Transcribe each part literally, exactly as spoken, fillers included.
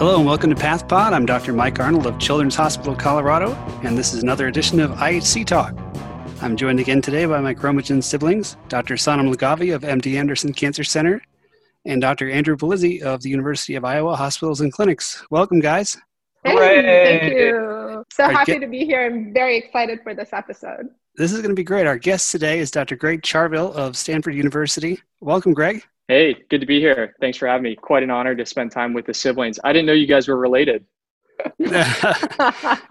Hello and welcome to PathPod. I'm Doctor Mike Arnold of Children's Hospital Colorado, and this is another edition of I H C Talk. I'm joined again today by my chromatin siblings, Doctor Sonam Lagavi of M D Anderson Cancer Center, and Doctor Andrew Polizzi of the University of Iowa Hospitals and Clinics. Welcome, guys. Hey, thank you. So Our happy ge- to be here. I'm very excited for this episode. This is going to be great. Our guest today is Doctor Greg Charville of Stanford University. Welcome, Greg. Hey, good to be here. Thanks for having me. Quite an honor to spend time with the siblings. I didn't know you guys were related. you,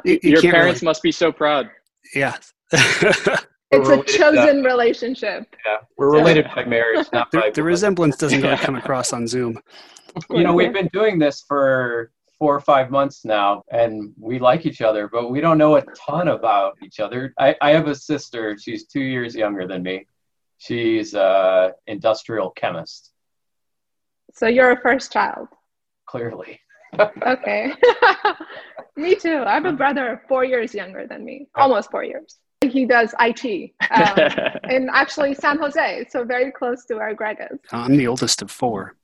you Your parents really. must be so proud. Yeah. It's a chosen uh, relationship. Yeah, we're related by marriage, not by the, the resemblance doesn't really come across on Zoom. You know, we've been doing this for four or five months now, and we like each other, but we don't know a ton about each other. I, I have a sister. She's two years younger than me. She's an industrial chemist. So you're a first child? Clearly. Okay. Me too. I have a brother four years younger than me, almost four years. He does I T um, in actually San Jose, so very close to where Greg is. I'm the oldest of four.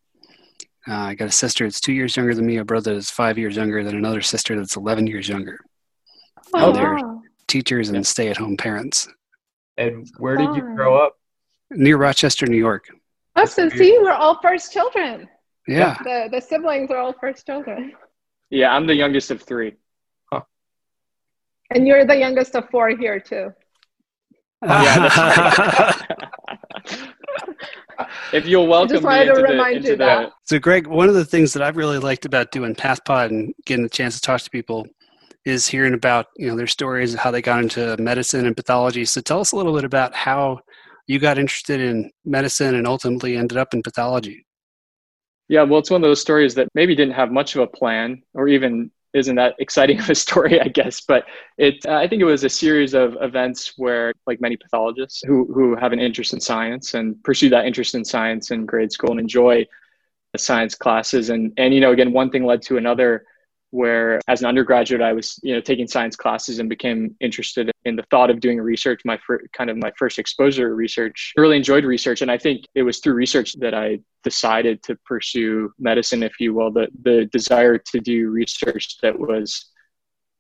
Uh, I got a sister that's two years younger than me, a brother that's five years younger, than another sister that's eleven years younger. Oh, they're wow. teachers and stay-at-home parents. And where did oh. you grow up? Near Rochester, New York. Oh, so see, we're all first children. Yeah. The the siblings are all first children. Yeah, I'm the youngest of three. Huh. And you're the youngest of four here, too. Uh, yeah, that's right. If you'll welcome me into, to remind the, into you that. that. So, Greg, one of the things that I've really liked about doing PathPod and getting a chance to talk to people is hearing about, you know, their stories of how they got into medicine and pathology. So tell us a little bit about how you got interested in medicine and ultimately ended up in pathology. Yeah, well, it's one of those stories that maybe didn't have much of a plan, or even isn't that exciting of a story, I guess. But it, uh, I think it was a series of events where, like many pathologists who who have an interest in science and pursue that interest in science in grade school and enjoy the science classes. And, and you know, again, one thing led to another, where as an undergraduate, I was, you know, taking science classes and became interested in the thought of doing research, my fir- kind of my first exposure to research. I really enjoyed research. And I think it was through research that I decided to pursue medicine, if you will, the, the desire to do research that was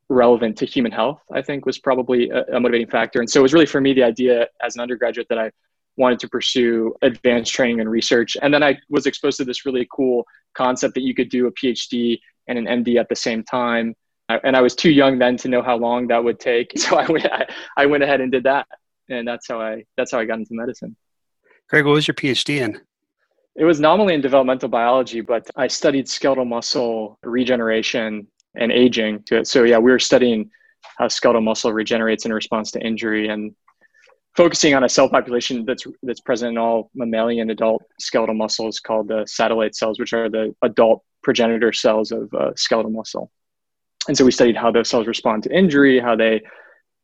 relevant to human health, I think, was probably a, a motivating factor. And so it was really for me the idea as an undergraduate that I wanted to pursue advanced training and research. And then I was exposed to this really cool concept that you could do a PhD and an M D at the same time. And I was too young then to know how long that would take. So I went, I, I went ahead and did that. And that's how I, that's how I got into medicine. Greg, what was your PhD in? It was nominally in developmental biology, but I studied skeletal muscle regeneration and aging to it. So yeah, we were studying how skeletal muscle regenerates in response to injury and focusing on a cell population that's that's present in all mammalian adult skeletal muscles called the satellite cells, which are the adult progenitor cells of uh, skeletal muscle. And so we studied how those cells respond to injury, how they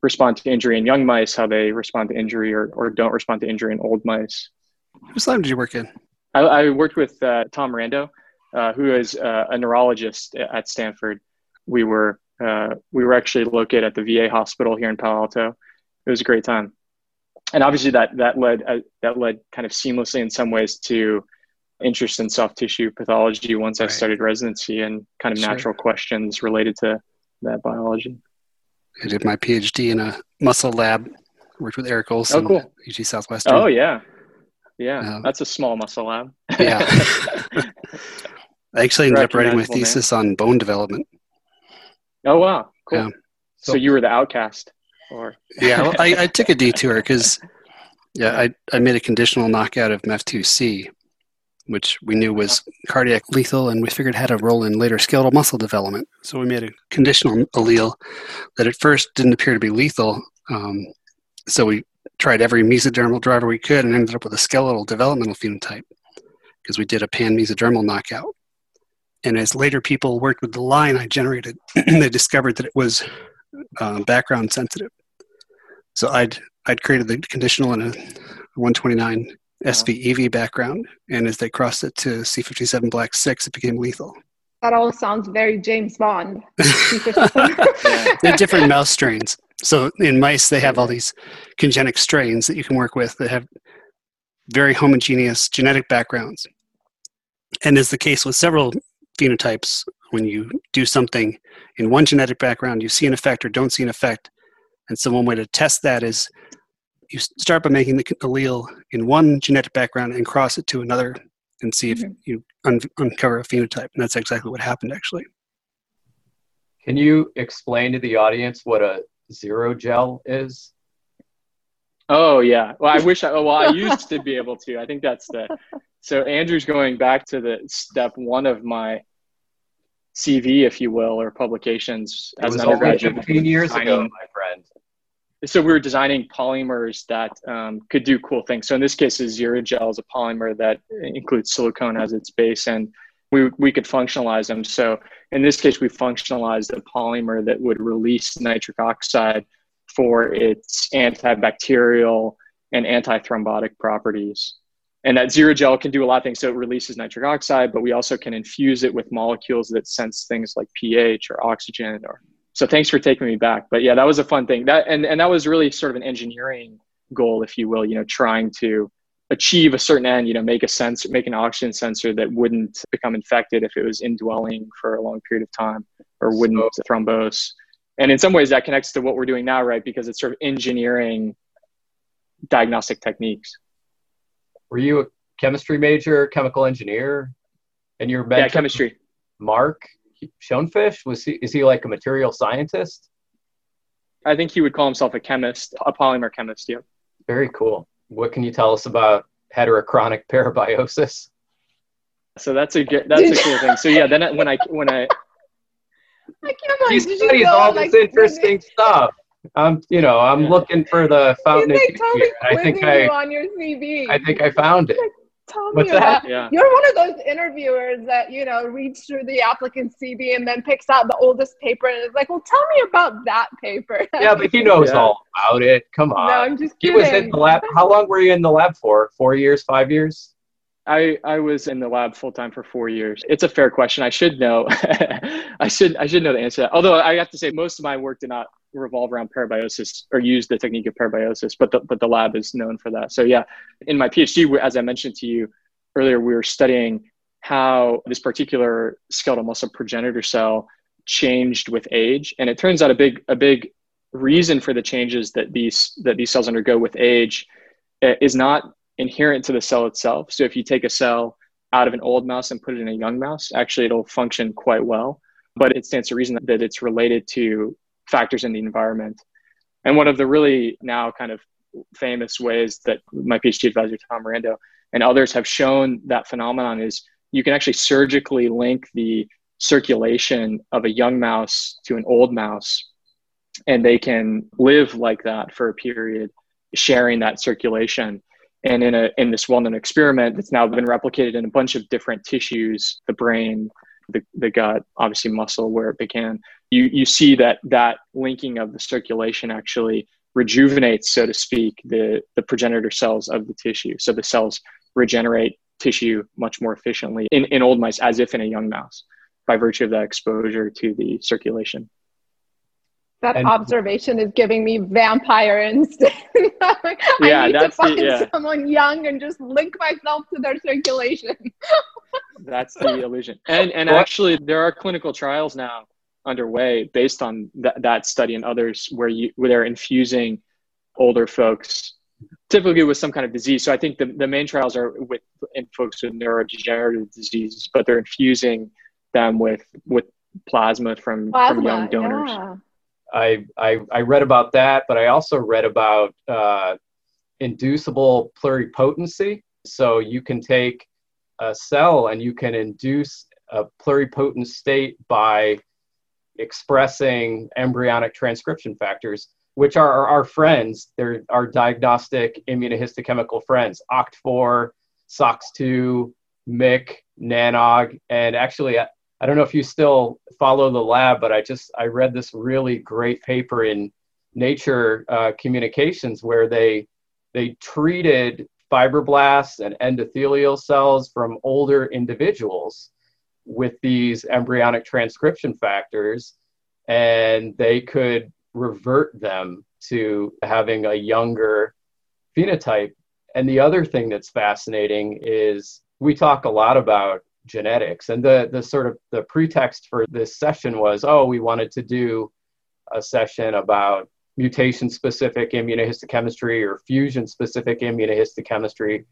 respond to injury in young mice, how they respond to injury or, or don't respond to injury in old mice. Whose lab did you work in? I, I worked with uh, Tom Rando, uh, who is uh, a neurologist at Stanford. We were uh, we were actually located at the V A hospital here in Palo Alto. It was a great time. And obviously that that led uh, that led kind of seamlessly in some ways to interest in soft tissue pathology once right. I started residency and kind of sure. natural questions related to that biology. I did my PhD in a muscle lab. I worked with Eric Olson oh, cool. at U T Southwestern. Oh, yeah. Yeah, um, that's a small muscle lab. Yeah. I actually ended up writing my thesis man. on bone development. Oh, wow. Cool. Yeah. So, so you were the outcast. Or yeah, well, I, I took a detour because yeah, I, I made a conditional knockout of M E F two C, which we knew was cardiac lethal, and we figured had a role in later skeletal muscle development. So we made a conditional allele that at first didn't appear to be lethal. Um, so we tried every mesodermal driver we could and ended up with a skeletal developmental phenotype because we did a pan-mesodermal knockout. And as later people worked with the line I generated, they discovered that it was uh, background sensitive. So I'd I'd created the conditional in a one twenty-nine S V E V background, and as they crossed it to C fifty-seven black six, it became lethal. That all sounds very James Bond. They're different mouse strains. So in mice, they have all these congenic strains that you can work with that have very homogeneous genetic backgrounds. And as the case with several phenotypes, when you do something in one genetic background, you see an effect or don't see an effect. And so one way to test that is you start by making the allele in one genetic background and cross it to another and see if you un- uncover a phenotype. And that's exactly what happened, actually. Can you explain to the audience what a zero gel is? Oh, yeah. Well, I wish I, well, I used to be able to. I think that's the, so Andrew's going back to the step one of my C V, if you will, or publications as an undergraduate. It was only fifteen years ago, my friend. So we were designing polymers that um, could do cool things. So in this case, a zero gel is a polymer that includes silicone as its base, and we we could functionalize them. So in this case, we functionalized a polymer that would release nitric oxide for its antibacterial and antithrombotic properties. And that zero gel can do a lot of things. So it releases nitric oxide, but we also can infuse it with molecules that sense things like pH or oxygen. Or so thanks for taking me back. But yeah, that was a fun thing. That and, and that was really sort of an engineering goal, if you will, you know, trying to achieve a certain end, you know, make a sensor, make an oxygen sensor that wouldn't become infected if it was indwelling for a long period of time or wouldn't so, thrombose. And in some ways that connects to what we're doing now, right? Because it's sort of engineering diagnostic techniques. Were you a chemistry major, chemical engineer? And your mentor, yeah, chemistry. Mark Schoenfish, was he, is he like a material scientist? I think he would call himself a chemist, a polymer chemist, yeah. Very cool. What can you tell us about heterochronic parabiosis? So that's a that's a cool thing. So yeah, then I, when I when I, I can't he studies all this interesting stuff. I'm, um, you know, I'm yeah. looking for the fountain of youth here. I think I, on your C V. I think I found it. Like, tell What's me that? About, yeah. You're one of those interviewers that, you know, reads through the applicant's C V and then picks out the oldest paper and is like, well, tell me about that paper. Yeah, but he knows yeah. all about it. Come on. No, I'm just kidding. He was in the lab. How long were you in the lab for? Four years, five years? I, I was in the lab full-time for four years. It's a fair question. I should know. I should I should know the answer to that. Although I have to say most of my work did not revolve around parabiosis or use the technique of parabiosis, but the, but the lab is known for that. So yeah, in my PhD, as I mentioned to you earlier, we were studying how this particular skeletal muscle progenitor cell changed with age. And it turns out a big a big reason for the changes that these that these cells undergo with age is not inherent to the cell itself. So if you take a cell out of an old mouse and put it in a young mouse, actually it'll function quite well, but it stands to reason that it's related to factors in the environment. And one of the really now kind of famous ways that my PhD advisor, Tom Rando, and others have shown that phenomenon is you can actually surgically link the circulation of a young mouse to an old mouse, and they can live like that for a period, sharing that circulation. And in a in this well-known experiment that's now been replicated in a bunch of different tissues, the brain, the, the gut, obviously muscle where it began, you you see that that linking of the circulation actually rejuvenates, so to speak, the, the progenitor cells of the tissue. So the cells regenerate tissue much more efficiently in, in old mice as if in a young mouse by virtue of that exposure to the circulation. That and, observation is giving me vampire instinct. I yeah, need to find the, yeah. someone young and just link myself to their circulation. That's the illusion. And and what? actually, there are clinical trials now underway based on th- that study and others where you where they're infusing older folks, typically with some kind of disease. So I think the, the main trials are with in folks with neurodegenerative diseases, but they're infusing them with with plasma from, plasma, from young donors. Yeah. I, I I read about that, but I also read about uh, inducible pluripotency. So you can take a cell and you can induce a pluripotent state by expressing embryonic transcription factors, which are our friends. They're our diagnostic immunohistochemical friends, O C T four, S O C S two, M Y C, NANOG, and actually I don't know if you still follow the lab, but I just, I read this really great paper in Nature uh, Communications where they they treated fibroblasts and endothelial cells from older individuals with these embryonic transcription factors, and they could revert them to having a younger phenotype. And the other thing that's fascinating is we talk a lot about genetics. And the the sort of the pretext for this session was, oh, we wanted to do a session about mutation-specific immunohistochemistry or fusion-specific immunohistochemistry.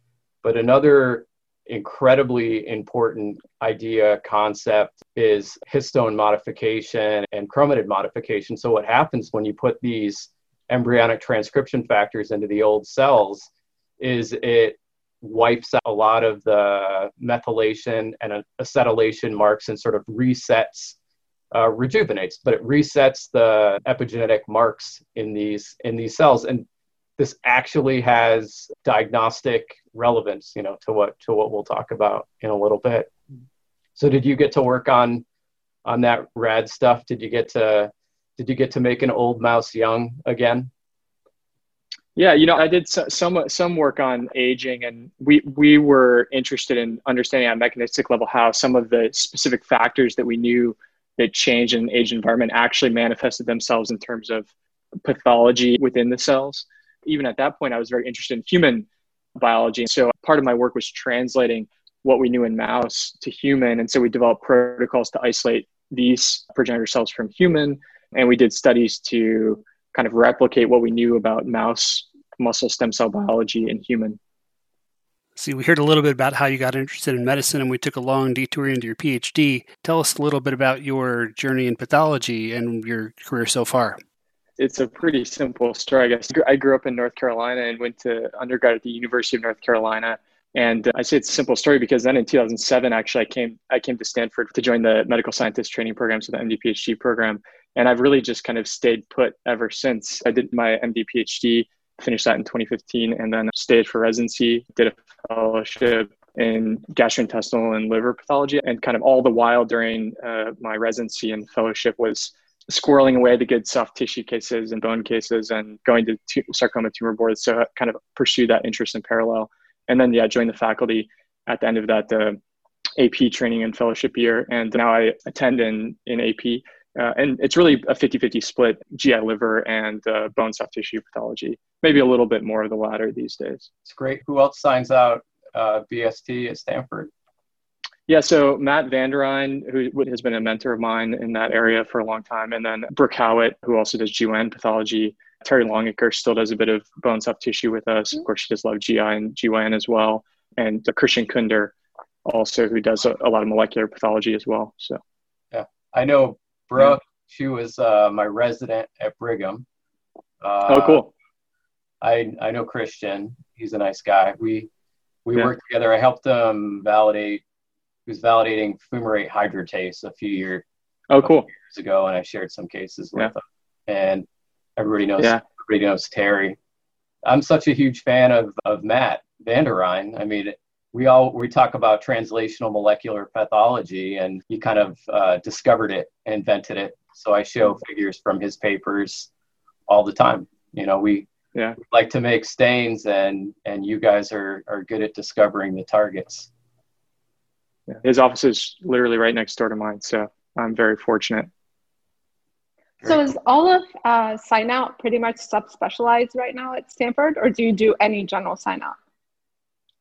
But another incredibly important idea, concept, is histone modification and chromatin modification. So what happens when you put these embryonic transcription factors into the old cells is it wipes out a lot of the methylation and acetylation marks and sort of resets, uh, rejuvenates, but it resets the epigenetic marks in these in these cells. And this actually has diagnostic relevance, you know, to what to what we'll talk about in a little bit. So, did you get to work on on that rad stuff? Did you get to did you get to make an old mouse young again? Yeah, you know, I did some some work on aging, and we, we were interested in understanding on a mechanistic level how some of the specific factors that we knew that change in age environment actually manifested themselves in terms of pathology within the cells. Even at that point, I was very interested in human biology. So part of my work was translating what we knew in mouse to human. And so we developed protocols to isolate these progenitor cells from human, and we did studies to kind of replicate what we knew about mouse muscle stem cell biology in human. See, we heard a little bit about how you got interested in medicine, and we took a long detour into your PhD. Tell us a little bit about your journey in pathology and your career so far. It's a pretty simple story, I guess. I grew up in North Carolina and went to undergrad at the University of North Carolina. And I say it's a simple story because then in two thousand seven, actually, I came I came to Stanford to join the medical scientist training program, so the M D P H D program. And I've really just kind of stayed put ever since. I did my M D P H D, finished that in twenty fifteen, and then stayed for residency, did a fellowship in gastrointestinal and liver pathology. And kind of all the while during uh, my residency and fellowship was squirreling away the good soft tissue cases and bone cases and going to t- sarcoma tumor boards. So I kind of pursued that interest in parallel. And then, yeah, I joined the faculty at the end of that uh, A P training and fellowship year. And now I attend in, in A P. Uh, and it's really a fifty-fifty split, G I liver and uh, bone soft tissue pathology, maybe a little bit more of the latter these days. It's great. Who else signs out uh, B S T at Stanford? Yeah, so Matt van de Rijn, who has been a mentor of mine in that area for a long time, and then Brooke Howitt, who also does G Y N pathology. Terry Longaker still does a bit of bone soft tissue with us. Of course, she does love G I and G Y N as well. And uh, Christian Kunder also, who does a, a lot of molecular pathology as well. So, yeah, I know Brooke, she was uh, my resident at Brigham. Uh, oh, cool. I I know Christian. He's a nice guy. We we yeah. worked together. I helped him validate. He was validating fumarate hydratase a few years. Oh, cool. Years ago, and I shared some cases with yeah. him. And everybody knows. Yeah. Everybody knows Terry. I'm such a huge fan of of Matt van de Rijn. I mean, we all we talk about translational molecular pathology, and he kind of uh, discovered it, invented it. So I show figures from his papers all the time. You know, we yeah. like to make stains, and and you guys are are good at discovering the targets. Yeah. His office is literally right next door to mine, so I'm very fortunate. Very so cool. Is all of uh, sign out pretty much subspecialized right now at Stanford, or do you do any general sign out?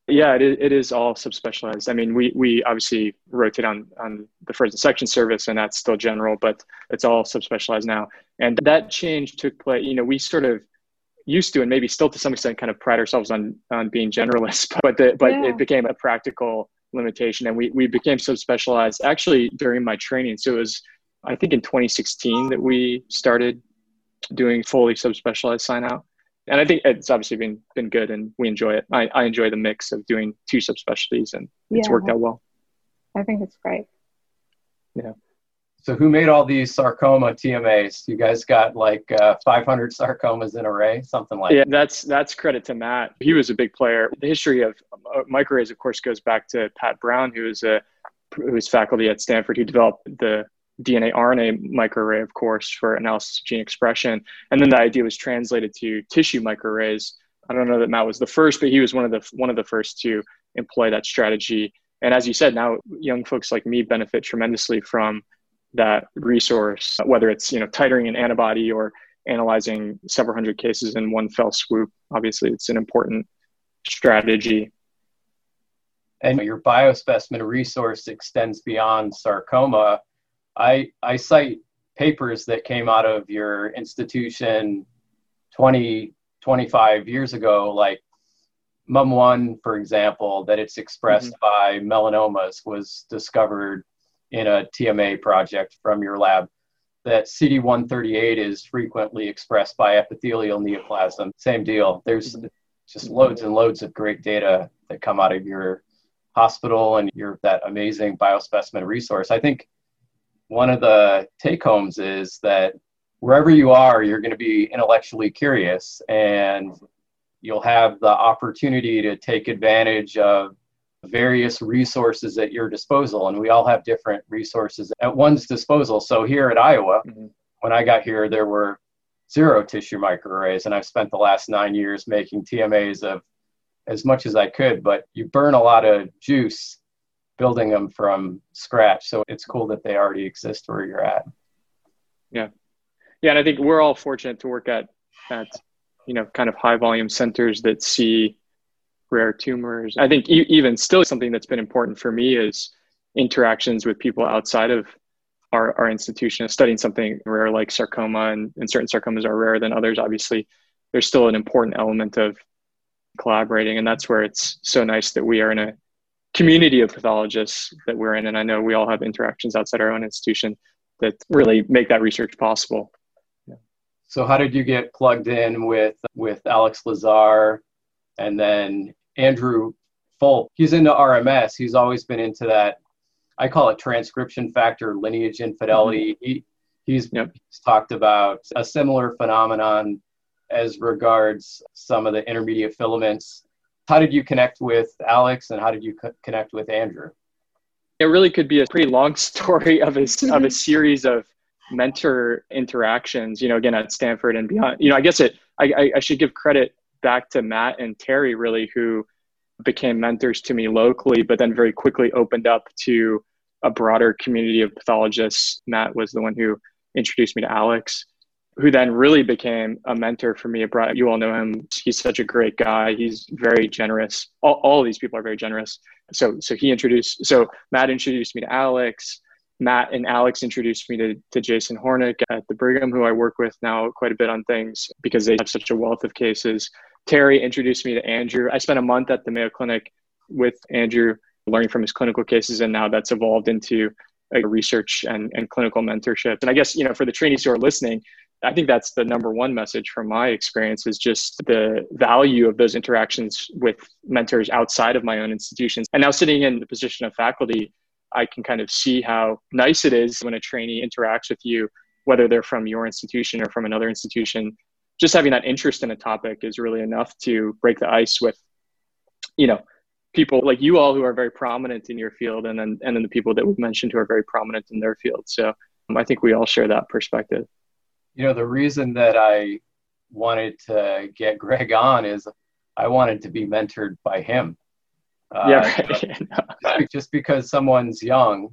Yeah, it is, it is all subspecialized. I mean, we we obviously rotate on, on the first and second service, and that's still general, but it's all subspecialized now. And that change took place, you know, we sort of used to, and maybe still to some extent, kind of pride ourselves on on being generalists, but the, but yeah. it became a practical limitation, and we, we became subspecialized actually during my training. So it was, I think, in twenty sixteen that we started doing fully subspecialized sign-out. And I think it's obviously been been good, and we enjoy it. I, I enjoy the mix of doing two subspecialties, and it's yeah. worked out well. I think it's great. Yeah. So who made all these sarcoma T M As? You guys got like uh, five hundred sarcomas in array, something like yeah, that. Yeah, that's, that's credit to Matt. He was a big player. The history of microarrays, of course, goes back to Pat Brown, who is a, who is faculty at Stanford, who developed the D N A, R N A microarray, of course, for analysis of gene expression. And then the idea was translated to tissue microarrays. I don't know that Matt was the first, but he was one of the one of the first to employ that strategy. And as you said, now young folks like me benefit tremendously from that resource, whether it's, you know, titering an antibody or analyzing several hundred cases in one fell swoop. Obviously, it's an important strategy. and your biospecimen resource extends beyond sarcoma. I, I cite papers that came out of your institution twenty, twenty-five years ago, like M U M one, for example, that it's expressed mm-hmm. by melanomas was discovered in a T M A project from your lab, that C D one thirty-eight is frequently expressed by epithelial neoplasm. Same deal. There's just loads and loads of great data that come out of your hospital and your that amazing biospecimen resource. I think one of the take-homes is that wherever you are, you're going to be intellectually curious, and you'll have the opportunity to take advantage of various resources at your disposal, and we all have different resources at one's disposal. So here at Iowa, mm-hmm. when I got here, there were zero tissue microarrays, and I've spent the last nine years making T M As of as much as I could, but you burn a lot of juice building them from scratch. So it's cool that they already exist where you're at. Yeah. Yeah. And I think we're all fortunate to work at, at, you know, kind of high volume centers that see rare tumors. I think e- even still something that's been important for me is interactions with people outside of our, our institution. Studying something rare like sarcoma, and, and certain sarcomas are rarer than others, obviously, there's still an important element of collaborating. And that's where it's so nice that we are in a community of pathologists that we're in. And I know we all have interactions outside our own institution that really make that research possible. Yeah. So how did you get plugged in with, with Alex Lazar? And then Andrew Fulp, he's into R M S. He's always been into that, I call it transcription factor lineage infidelity. Mm-hmm. He, he's, yep. he's talked about a similar phenomenon as regards some of the intermediate filaments. How did you connect with Alex, and how did you co- connect with Andrew? It really could be a pretty long story of a, mm-hmm. of a series of mentor interactions, you know, again, at Stanford and beyond. You know, I guess it, I, I, I should give credit back to Matt and Terry, really, who became mentors to me locally, but then very quickly opened up to a broader community of pathologists. Matt was the one who introduced me to Alex, who then really became a mentor for me. You all know him. He's such a great guy. He's very generous. All, all these people are very generous. So so he introduced, so Matt introduced me to Alex. Matt and Alex introduced me to, to Jason Hornick at the Brigham, who I work with now quite a bit on things because they have such a wealth of cases. Terry introduced me to Andrew. I spent a month at the Mayo Clinic with Andrew, learning from his clinical cases, and now that's evolved into a research and, and clinical mentorship. And I guess, you know, for the trainees who are listening, I think that's the number one message from my experience is just the value of those interactions with mentors outside of my own institutions. And now sitting in the position of faculty, I can kind of see how nice it is when a trainee interacts with you, whether they're from your institution or from another institution. Just having that interest in a topic is really enough to break the ice with, you know, people like you all who are very prominent in your field, and then and then the people that we've mentioned who are very prominent in their field. So um, I think we all share that perspective. You know, the reason that I wanted to get Greg on is I wanted to be mentored by him. Uh, yeah, right. yeah no. just, just because someone's young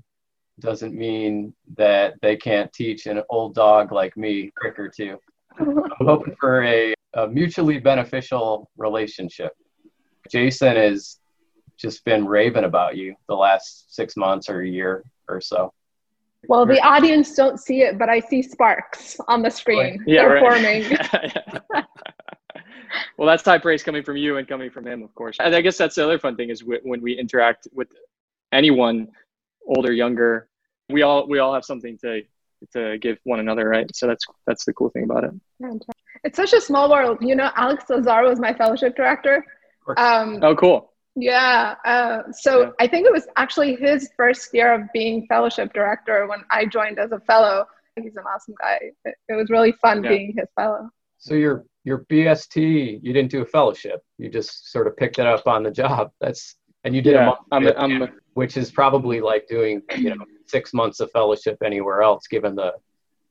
doesn't mean that they can't teach an old dog like me a trick or two. I'm hoping for a, a mutually beneficial relationship. Jason has just been raving about you the last six months or a year or so. Well, the audience don't see it, but I see sparks on the screen. Yeah, They're right. forming. Well, that's high praise coming from you and coming from him, of course. And I guess that's the other fun thing is w- when we interact with anyone, older, younger, we all we all have something to to give one another, right? So that's that's the cool thing about it. It's such a small world. You know, Alex Lazar was my fellowship director. Um, oh, cool. Yeah. Uh, so yeah. I think it was actually his first year of being fellowship director when I joined as a fellow. He's an awesome guy. It, it was really fun yeah. being his fellow. So your your B S T, you didn't do a fellowship. You just sort of picked it up on the job. That's and you did yeah, a month, I'm a, I'm a, which is probably like doing, you know, six months of fellowship anywhere else, given the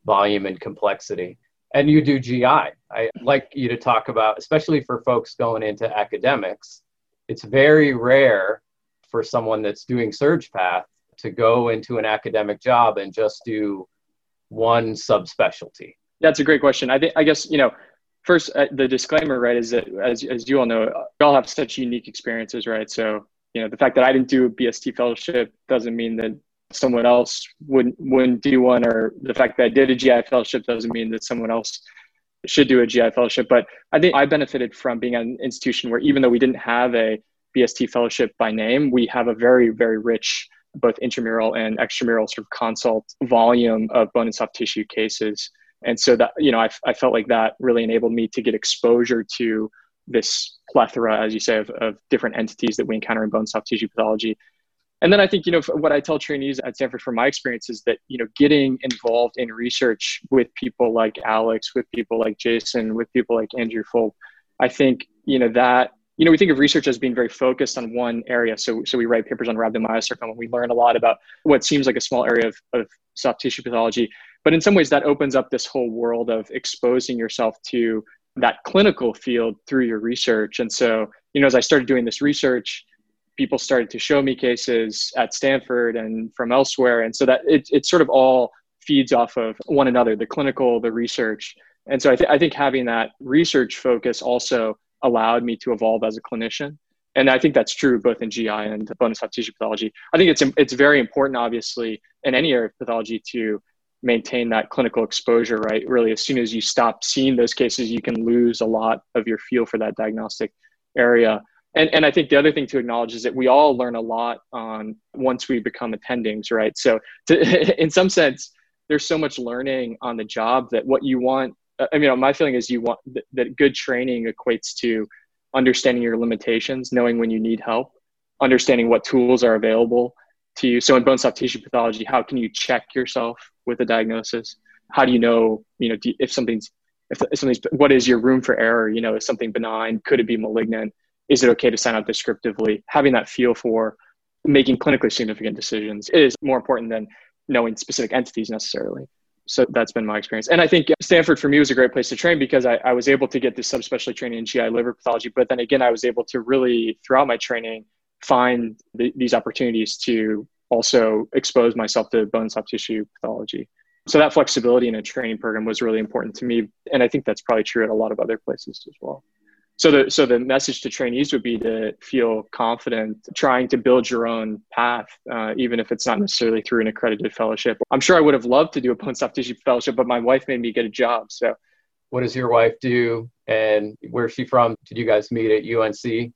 volume and complexity. And you do G I. I'd like you to talk about, especially for folks going into academics, it's very rare for someone that's doing SurgPath to go into an academic job and just do one subspecialty. That's a great question. I think, I guess, you know, first, uh, the disclaimer, right, is that as as you all know, we all have such unique experiences, right? So you know, the fact that I didn't do a B S T fellowship doesn't mean that someone else wouldn't wouldn't do one, or the fact that I did a G I fellowship doesn't mean that someone else should do a G I fellowship. But I think I benefited from being at an institution where, even though we didn't have a B S T fellowship by name, we have a very, very rich, both intramural and extramural sort of consult volume of bone and soft tissue cases. And so that, you know, I, I felt like that really enabled me to get exposure to this plethora, as you say, of, of different entities that we encounter in bone soft tissue pathology. And then I think, you know, what I tell trainees at Stanford from my experience is that, you know, getting involved in research with people like Alex, with people like Jason, with people like Andrew Fulp, I think, you know, that, you know, we think of research as being very focused on one area. So so we write papers on rhabdomyosarcoma. We learn a lot about what seems like a small area of, of soft tissue pathology. But in some ways, that opens up this whole world of exposing yourself to that clinical field through your research. And so, you know, as I started doing this research, people started to show me cases at Stanford and from elsewhere. And so that it, it sort of all feeds off of one another, the clinical, the research. And so I, th- I think having that research focus also allowed me to evolve as a clinician. And I think that's true both in G I and bone and soft tissue pathology. I think it's it's very important, obviously, in any area of pathology to maintain that clinical exposure, right? Really, as soon as you stop seeing those cases, you can lose a lot of your feel for that diagnostic area. And and I think the other thing to acknowledge is that we all learn a lot on once we become attendings, right? So to, in some sense, there's so much learning on the job that what you want, I mean, my feeling is you want th- that good training equates to understanding your limitations, knowing when you need help, understanding what tools are available to you. So in bone soft tissue pathology, how can you check yourself with a diagnosis? How do you know, you know, do, if something's, if, if something's, what is your room for error? You know, is something benign? Could it be malignant? Is it okay to sign up descriptively? Having that feel for making clinically significant decisions is more important than knowing specific entities necessarily. So that's been my experience. And I think Stanford for me was a great place to train because I, I was able to get this subspecialty training in G I liver pathology. But then again, I was able to really, throughout my training, find the, these opportunities to also expose myself to bone soft tissue pathology. So that flexibility in a training program was really important to me. And I think that's probably true at a lot of other places as well. So the so the message to trainees would be to feel confident trying to build your own path, uh, even if it's not necessarily through an accredited fellowship. I'm sure I would have loved to do a bone soft tissue fellowship, but my wife made me get a job. So, what does your wife do, and where's she from? Did you guys meet at U N C?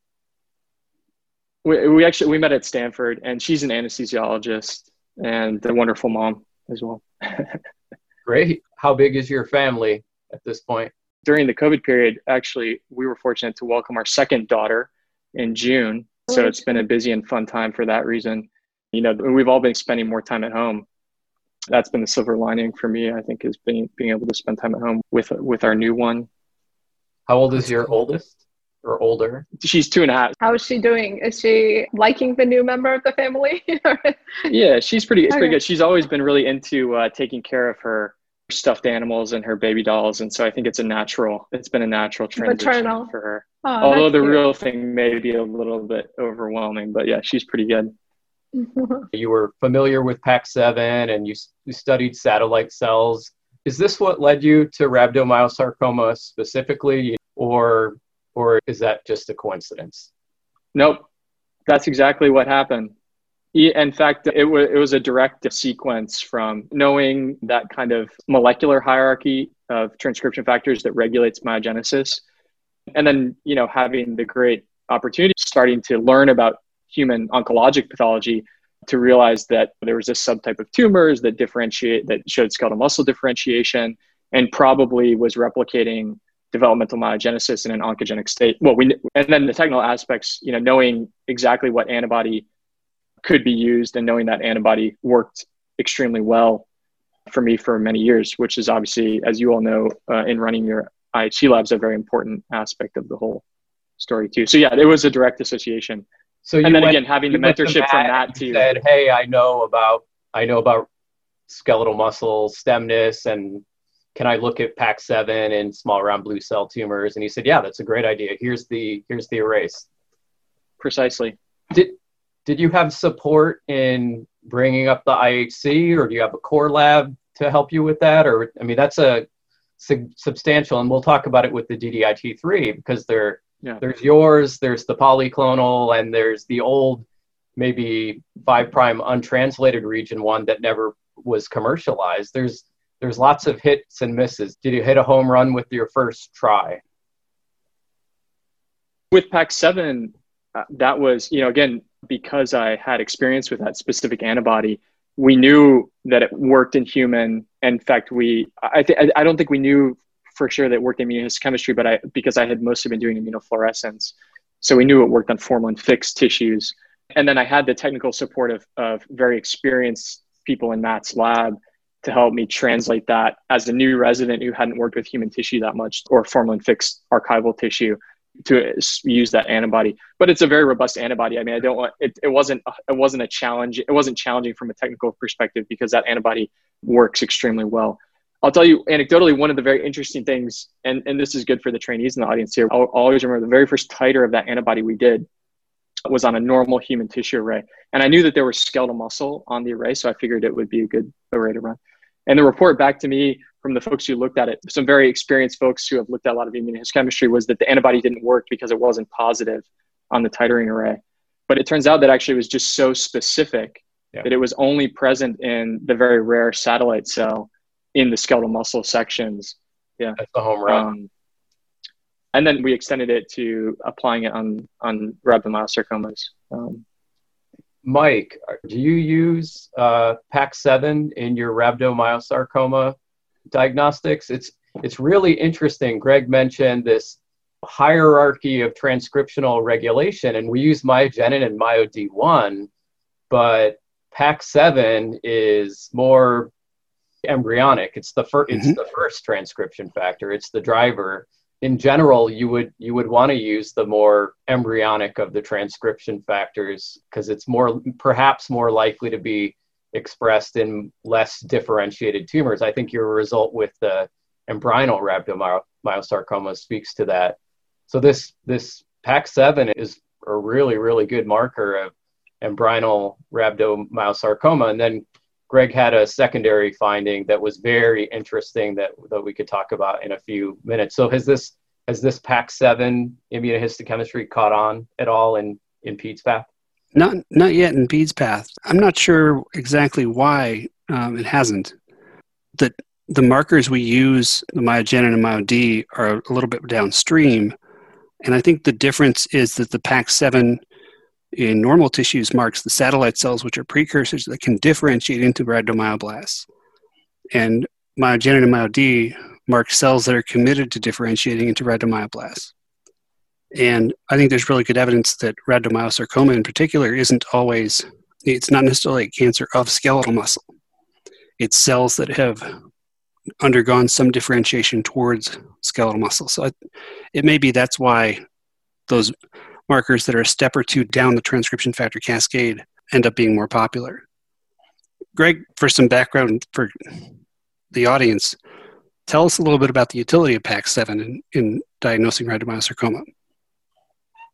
We we actually we met at Stanford, and she's an anesthesiologist and a wonderful mom as well. Great. How big is your family at this point? During the COVID period, actually, we were fortunate to welcome our second daughter in June. So it's been a busy and fun time for that reason. You know, we've all been spending more time at home. That's been the silver lining for me, I think, is being being able to spend time at home with with our new one. How old is your oldest or older? She's two and a half. How is she doing? Is she liking the new member of the family? Yeah, she's pretty, it's pretty good. She's always been really into uh, taking care of her stuffed animals and her baby dolls, and so I think it's a natural it's been a natural transition Maternal. for her. Oh, although the cute. real thing may be a little bit overwhelming, but yeah, she's pretty good. You were familiar with Pax seven and you, you studied satellite cells. Is this what led you to rhabdomyosarcoma specifically, or or is that just a coincidence? Nope, that's exactly what happened. In fact, it was it was a direct sequence from knowing that kind of molecular hierarchy of transcription factors that regulates myogenesis, and then, you know, having the great opportunity starting to learn about human oncologic pathology to realize that there was this subtype of tumors that differentiate that showed skeletal muscle differentiation and probably was replicating developmental myogenesis in an oncogenic state. Well, we and then the technical aspects, you know, knowing exactly what antibody could be used and knowing that antibody worked extremely well for me for many years, which is obviously, as you all know, uh, in running your I H C labs, a very important aspect of the whole story too. So yeah, it was a direct association. So you and then went, again, having the mentorship from that to said, hey, I know about, I know about skeletal muscle stemness, and can I look at Pax seven and small round blue cell tumors? And he said, yeah, that's a great idea. Here's the, here's the erase. Precisely. Did, Did you have support in bringing up the I H C, or do you have a core lab to help you with that? Or, I mean, that's a su- substantial, and we'll talk about it with the D D I T three because they're Yeah. There's yours, there's the polyclonal, and there's the old maybe five prime untranslated region one that never was commercialized. There's there's lots of hits and misses. Did you hit a home run with your first try? With PAX seven, uh, that was, you know, again, because I had experience with that specific antibody, we knew that it worked in human. In fact, we, I, th- I don't think we knew for sure that it worked in immunohistochemistry, but I, because I had mostly been doing immunofluorescence. So we knew it worked on formalin fixed tissues. And then I had the technical support of, of very experienced people in Matt's lab to help me translate that as a new resident who hadn't worked with human tissue that much or formalin fixed archival tissue to use that antibody. But it's a very robust antibody. I mean, I don't want, it, it wasn't, it wasn't a challenge. It wasn't challenging from a technical perspective because that antibody works extremely well. I'll tell you anecdotally, one of the very interesting things, and, and this is good for the trainees in the audience here. I'll, I'll always remember the very first titer of that antibody we did was on a normal human tissue array. And I knew that there was skeletal muscle on the array, so I figured it would be a good array to run. And the report back to me from the folks who looked at it, some very experienced folks who have looked at a lot of immunohistochemistry, was that the antibody didn't work because it wasn't positive on the titering array. But it turns out that actually it was just so specific yeah. that it was only present in the very rare satellite cell in the skeletal muscle sections. Yeah, that's the home run. Um, And then we extended it to applying it on, on rhabdomyosarcomas. Um, Mike, do you use uh, PAX seven in your rhabdomyosarcoma diagnostics? It's it's really interesting. Greg mentioned this hierarchy of transcriptional regulation, and we use myogenin and MyoD one, but PAX seven is more embryonic. It's the fir- mm-hmm. It's the first transcription factor. It's the driver. In general, you would you would want to use the more embryonic of the transcription factors because it's more perhaps more likely to be expressed in less differentiated tumors. I think your result with the embryonal rhabdomyosarcoma speaks to that. So this this PAX seven is a really, really good marker of embryonal rhabdomyosarcoma. And then Greg had a secondary finding that was very interesting that, that we could talk about in a few minutes. So has this has this PAX seven immunohistochemistry caught on at all in, in PEDS-PATH? Not not yet in PEDS-PATH. I'm not sure exactly why um, it hasn't. The, the markers we use, the myogenin and MyoD, are a little bit downstream. And I think the difference is that the PAX seven in normal tissues marks the satellite cells, which are precursors that can differentiate into rhabdomyoblasts. And myogenin and MyoD mark cells that are committed to differentiating into rhabdomyoblasts. And I think there's really good evidence that rhabdomyosarcoma in particular isn't always, it's not necessarily a cancer of skeletal muscle. It's cells that have undergone some differentiation towards skeletal muscle. So it, it may be that's why those markers that are a step or two down the transcription factor cascade end up being more popular. Greg, for some background for the audience, tell us a little bit about the utility of PAX seven in, in diagnosing rhabdomyosarcoma.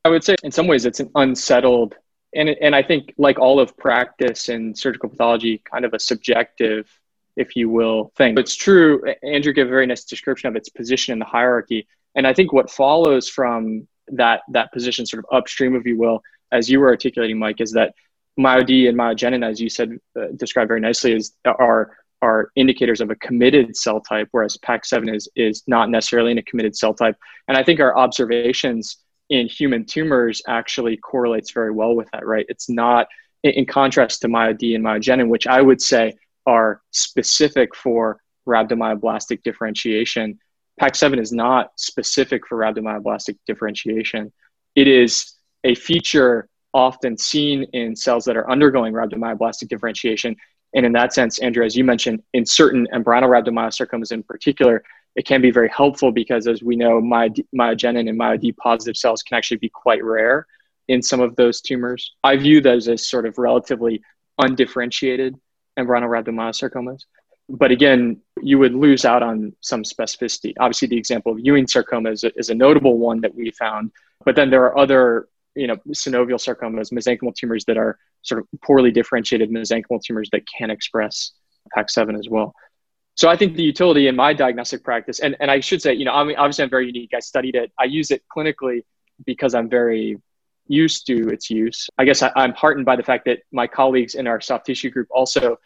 I would say in some ways it's an unsettled, and and I think like all of practice in surgical pathology, kind of a subjective, if you will, thing. But it's true, Andrew gave a very nice description of its position in the hierarchy. And I think what follows from that that position sort of upstream, if you will, as you were articulating, Mike, is that MyoD and myogenin, as you said, uh, described very nicely, is are are indicators of a committed cell type, whereas PAX seven is is not necessarily in a committed cell type. And I think our observations in human tumors actually correlates very well with that, right? It's not, in, in contrast to MyoD and myogenin, which I would say are specific for rhabdomyoblastic differentiation, PAX seven is not specific for rhabdomyoblastic differentiation. It is a feature often seen in cells that are undergoing rhabdomyoblastic differentiation. And in that sense, Andrew, as you mentioned, in certain embryonal rhabdomyosarcomas in particular, it can be very helpful because, as we know, my, myogenin and MyoD positive cells can actually be quite rare in some of those tumors. I view those as sort of relatively undifferentiated embryonal rhabdomyosarcomas. But again, you would lose out on some specificity. Obviously, the example of Ewing sarcoma is a, is a notable one that we found. But then there are other, you know, synovial sarcomas, mesenchymal tumors that are sort of poorly differentiated mesenchymal tumors that can express PAX seven as well. So I think the utility in my diagnostic practice, and, and I should say, you know, I mean, obviously I'm very unique. I studied it. I use it clinically. because I'm very used to its use. I guess I, I'm heartened by the fact that my colleagues in our soft tissue group also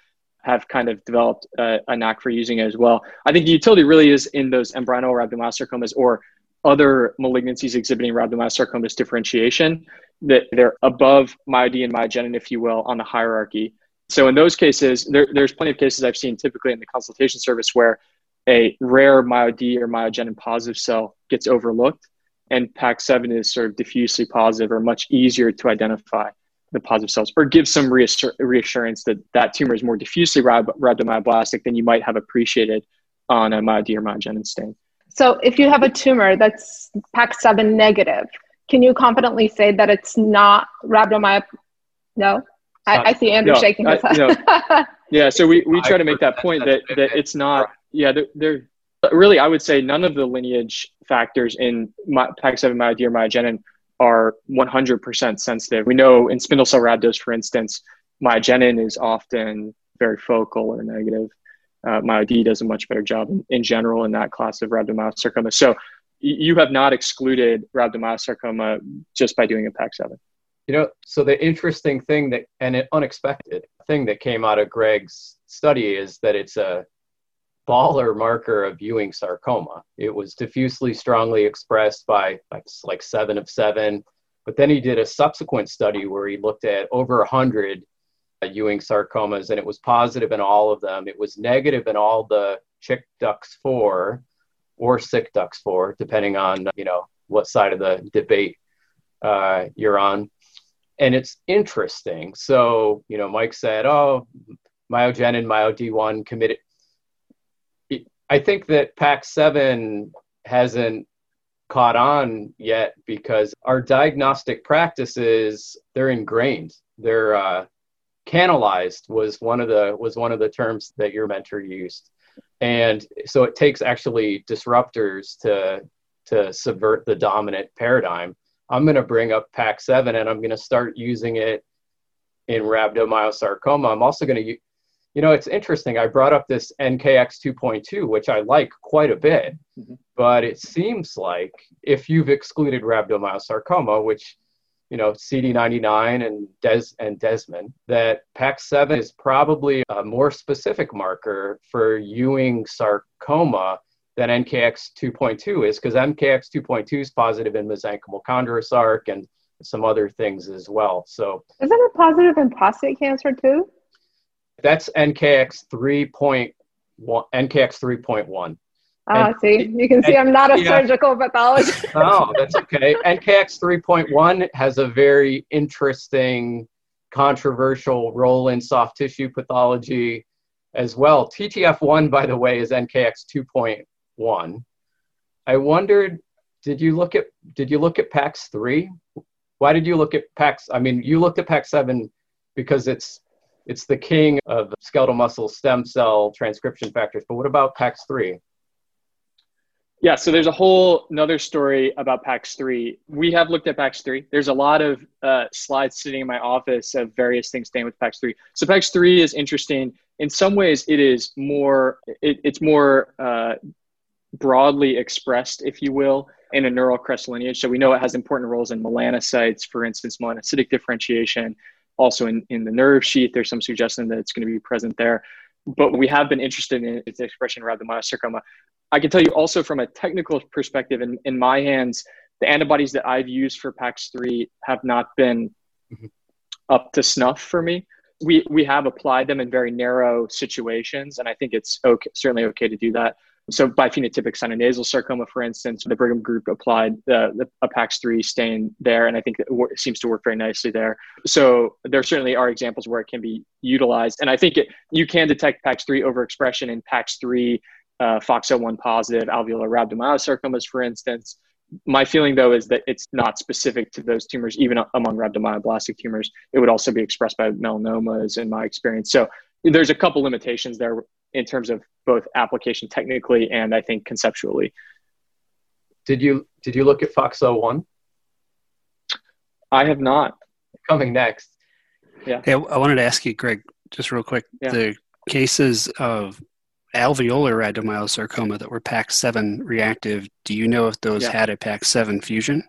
have kind of developed uh, a knack for using it as well. I think the utility really is in those embryonal rhabdomyosarcomas or other malignancies exhibiting rhabdomyosarcomas differentiation, that they're above MyoD and myogenin, if you will, on the hierarchy. So in those cases, there, there's plenty of cases I've seen typically in the consultation service where a rare MyoD or myogenin positive cell gets overlooked, and PAX seven is sort of diffusely positive or much easier to identify the positive cells, or give some reassur- reassurance that that tumor is more diffusely rhab- rhabdomyoblastic than you might have appreciated on a MyoD or myogenin stain. So if you have a tumor that's PAX seven negative, can you confidently say that it's not rhabdomyoblastic? No? I, I see Andrew no, shaking his head. No. Yeah, so we, we try to make that point that, that it's not, yeah, they're, they're really, I would say none of the lineage factors in my, PAX seven MyoD or myogenin are one hundred percent sensitive. We know in spindle cell rhabdos, for instance, myogenin is often very focal or negative. Uh, MyoD does a much better job in, in general in that class of rhabdomyosarcoma. So y- you have not excluded rhabdomyosarcoma just by doing a PAX seven. You know, so the interesting thing that, and an unexpected thing that came out of Greg's study is that it's a baller marker of Ewing sarcoma. It was diffusely strongly expressed by like, like seven of seven, but then he did a subsequent study where he looked at over one hundred uh, Ewing sarcomas, and it was positive in all of them. It was negative in all the C I C D U X four or C I C D U X four, depending on, you know, what side of the debate uh, you're on. And it's interesting. So, you know, Mike said, oh, myogenin, MyoD one committed. I think that PAX seven hasn't caught on yet because our diagnostic practices, they're ingrained. They're uh, canalized was one of the was one of the terms that your mentor used. And so it takes actually disruptors to to subvert the dominant paradigm. I'm going to bring up PAX seven and I'm going to start using it in rhabdomyosarcoma. I'm also going to, u- you know, it's interesting. I brought up this N K X two point two, which I like quite a bit, mm-hmm. but it seems like if you've excluded rhabdomyosarcoma, which, you know, C D ninety-nine and Des and Desmond, that PAX seven is probably a more specific marker for Ewing sarcoma that N K X two point two is, because N K X two point two is positive in mesenchymal chondrosarc and some other things as well. So isn't it positive in prostate cancer too? That's N K X three point one. N K X three point one. Ah, oh, see, you can see I'm not a yeah. surgical pathologist. Oh, that's okay. N K X three point one has a very interesting, controversial role in soft tissue pathology as well. T T F one, by the way, is N K X two point one. One, I wondered, did you look at did you look at PAX three? Why did you look at PAX? I mean, you looked at PAX seven because it's it's the king of skeletal muscle stem cell transcription factors. But what about PAX three? Yeah, so there's a whole another story about PAX three. We have looked at PAX three. There's a lot of uh, slides sitting in my office of various things staying with PAX three. So PAX three is interesting. In some ways, it is more. It, it's more. Uh, broadly expressed, if you will, in a neural crest lineage. So we know it has important roles in melanocytes, for instance, melanocytic differentiation. Also in, in the nerve sheath, there's some suggestion that it's going to be present there. But we have been interested in its expression around the rhabdomyosarcoma. I can tell you also from a technical perspective, in, in my hands, the antibodies that I've used for PAX three have not been mm-hmm. up to snuff for me. We we have applied them in very narrow situations, and I think it's okay, certainly okay to do that. So by phenotypic sinonasal sarcoma, for instance, the Brigham group applied uh, the, a PAX three stain there, and I think it w- seems to work very nicely there. So there certainly are examples where it can be utilized. And I think it, you can detect PAX three overexpression in PAX three, uh, F O X O one positive, alveolar rhabdomyosarcomas, for instance. My feeling, though, is that it's not specific to those tumors, even among rhabdomyoblastic tumors. It would also be expressed by melanomas in my experience. So there's a couple limitations there in terms of both application technically and I think conceptually. Did you did you look at F O X O one? I have not. Coming next. Yeah. Hey, I wanted to ask you, Greg, just real quick, yeah. the cases of alveolar rhabdomyosarcoma that were PAX seven reactive, do you know if those yeah. had a PAX seven fusion?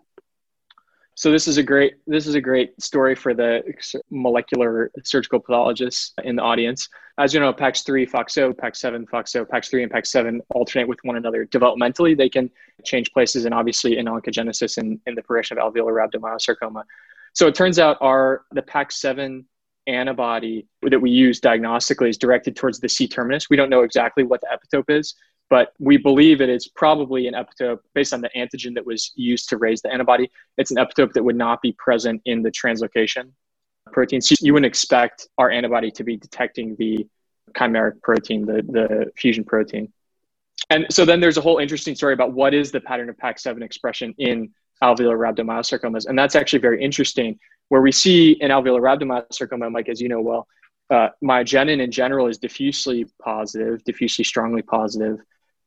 So this is a great this is a great story for the molecular surgical pathologists in the audience. As you know, PAX three, FOXO, PAX seven, FOXO, PAX three, and PAX seven alternate with one another developmentally. They can change places, and obviously in oncogenesis and in the progression of alveolar rhabdomyosarcoma. So it turns out our the PAX seven antibody that we use diagnostically is directed towards the C-terminus. We don't know exactly what the epitope is, but we believe that it's probably an epitope based on the antigen that was used to raise the antibody. It's an epitope that would not be present in the translocation protein. So you wouldn't expect our antibody to be detecting the chimeric protein, the, the fusion protein. And so then there's a whole interesting story about what is the pattern of PAX seven expression in alveolar rhabdomyosarcomas. And that's actually very interesting. Where we see in alveolar rhabdomyosarcoma, Mike, as you know well, uh, myogenin in general is diffusely positive, diffusely strongly positive,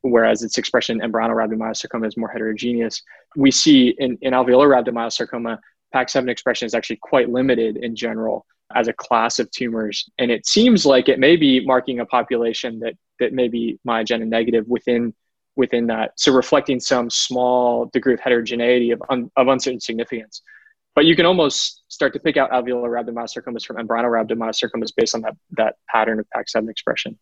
whereas its expression in embryonal rhabdomyosarcoma is more heterogeneous. We see in, in alveolar rhabdomyosarcoma, PAX seven expression is actually quite limited in general as a class of tumors. And it seems like it may be marking a population that that may be myogenin negative within within that. So reflecting some small degree of heterogeneity of, un, of uncertain significance. But you can almost start to pick out alveolar rhabdomyosarcomas from embryonal rhabdomyosarcomas based on that, that pattern of PAX seven expression.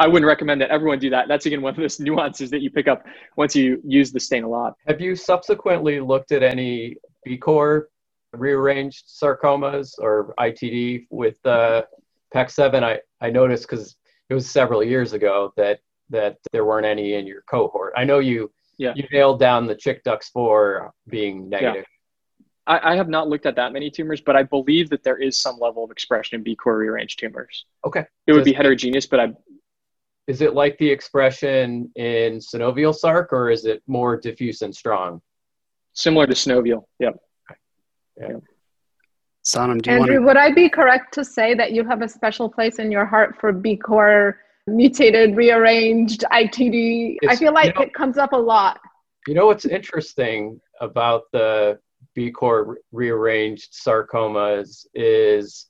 I wouldn't recommend that everyone do that. That's, again, one of those nuances that you pick up once you use the stain a lot. Have you subsequently looked at any B-Core rearranged sarcomas or I T D with uh, PAX seven? I, I noticed, because it was several years ago, that that there weren't any in your cohort. I know you, yeah. you nailed down the C I C D U X four being negative. Yeah. I have not looked at that many tumors, but I believe that there is some level of expression in B-core rearranged tumors. Okay. It would Does be heterogeneous, but I... Is it like the expression in synovial sarc, or is it more diffuse and strong? Similar to synovial, yep. Okay. Yeah. Sonam, do you Andrew, want to... would I be correct to say that you have a special place in your heart for B-core mutated, rearranged, I T D? It's, I feel like you know, it comes up a lot. You know what's interesting about the B-core rearranged sarcomas is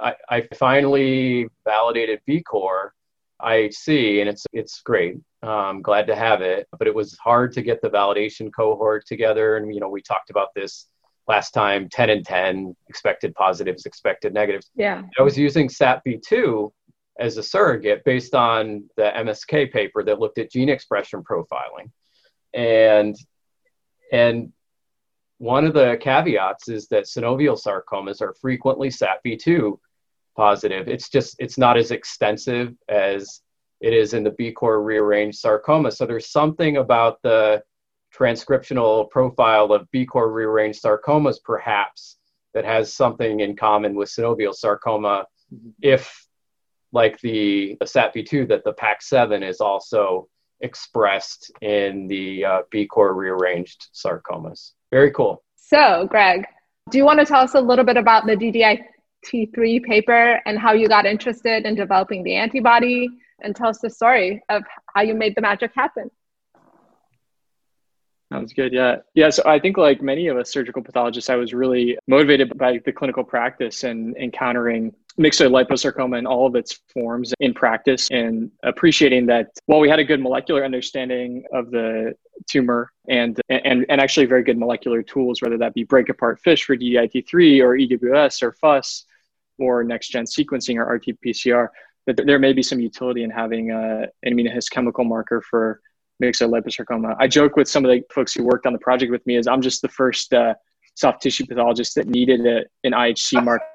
I, I finally validated B-core I H C, and it's it's great. I'm glad to have it, but it was hard to get the validation cohort together. And, you know, we talked about this last time, ten and ten, expected positives, expected negatives. Yeah. I was using S A T B two as a surrogate based on the M S K paper that looked at gene expression profiling. And, and, one of the caveats is that synovial sarcomas are frequently S A T B two positive. It's just, it's not as extensive as it is in the B-core rearranged sarcoma. So there's something about the transcriptional profile of B-core rearranged sarcomas, perhaps, that has something in common with synovial sarcoma, if, like the, the S A T B two, that the PAX seven is also expressed in the uh, B-core rearranged sarcomas. Very cool. So, Greg, do you want to tell us a little bit about the D D I T three paper and how you got interested in developing the antibody, and tell us the story of how you made the magic happen? Sounds good. Yeah. Yeah. So I think, like many of us surgical pathologists, I was really motivated by the clinical practice and encountering myxoid liposarcoma in all of its forms in practice, and appreciating that while we had a good molecular understanding of the tumor and and and actually very good molecular tools, whether that be break apart FISH for D D I T three or E W S or FUS or next-gen sequencing or R T P C R, that there may be some utility in having a, an immunohistochemical marker for myxoid liposarcoma. I joke with some of the folks who worked on the project with me is I'm just the first uh, soft tissue pathologist that needed a, an I H C marker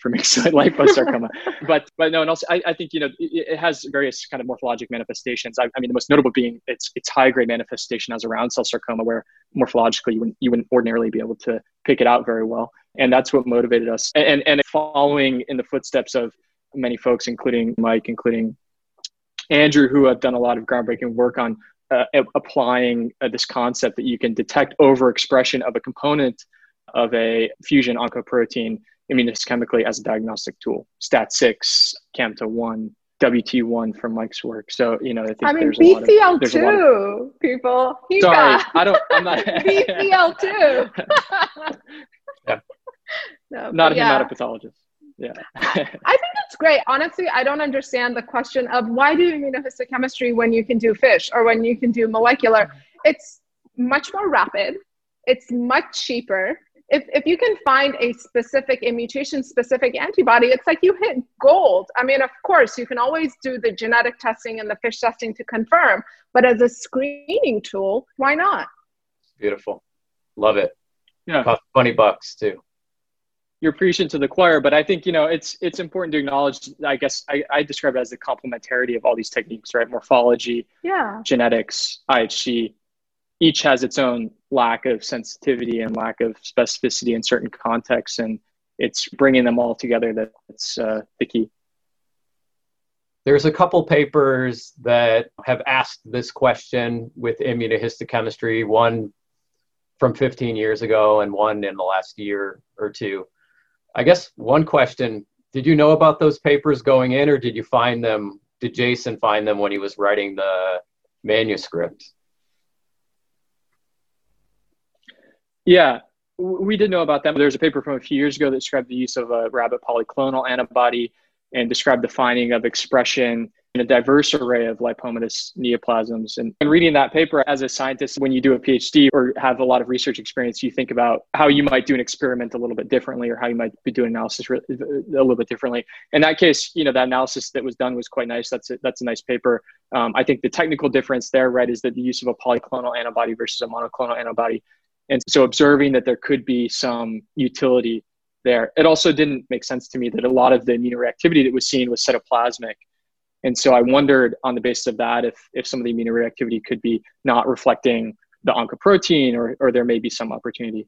for myxoid liposarcoma. but but no, and also I, I think, you know, it, it has various kind of morphologic manifestations. I, I mean, the most notable being its its high grade manifestation as a round cell sarcoma, where morphologically you wouldn't you wouldn't ordinarily be able to pick it out very well, and that's what motivated us. And and, and following in the footsteps of many folks, including Mike, including Andrew, who have done a lot of groundbreaking work on uh, a- applying uh, this concept that you can detect overexpression of a component of a fusion oncoprotein immunohistochemically as a diagnostic tool. S T A T six, C A M T A one, W T one from Mike's work. So, you know, I think I mean, there's, a lot of, there's a lot of... B C L two, people. He Sorry, got... I don't, I'm not... B C L two. yeah. no, not a yeah. hematopathologist. Yeah. I think that's great. Honestly, I don't understand the question of why do immunohistochemistry when you can do FISH or when you can do molecular. It's much more rapid. It's much cheaper. If if you can find a specific, a mutation-specific antibody, it's like you hit gold. I mean, of course, you can always do the genetic testing and the FISH testing to confirm, but as a screening tool, why not? Beautiful. Love it. Yeah. About twenty bucks too. You're preaching to the choir, but I think, you know, it's it's important to acknowledge, I guess, I, I describe it as the complementarity of all these techniques, right? Morphology, yeah, genetics, I H C, each has its own lack of sensitivity and lack of specificity in certain contexts, and it's bringing them all together that's uh, the key. There's a couple papers that have asked this question with immunohistochemistry, one from fifteen years ago and one in the last year or two. I guess one question, did you know about those papers going in, or did you find them, did Jason find them when he was writing the manuscript? Yeah, we did know about that. There's a paper from a few years ago that described the use of a rabbit polyclonal antibody and described the finding of expression in a diverse array of lipomatous neoplasms. And, and reading that paper as a scientist, when you do a PhD or have a lot of research experience, you think about how you might do an experiment a little bit differently, or how you might be doing analysis re- a little bit differently. In that case, you know, that analysis that was done was quite nice. That's a, that's a nice paper. Um, I think the technical difference there, right, is that the use of a polyclonal antibody versus a monoclonal antibody. And so observing that there could be some utility there. It also didn't make sense to me that a lot of the immunoreactivity that was seen was cytoplasmic. And so I wondered on the basis of that if if some of the immunoreactivity could be not reflecting the oncoprotein, or, or there may be some opportunity.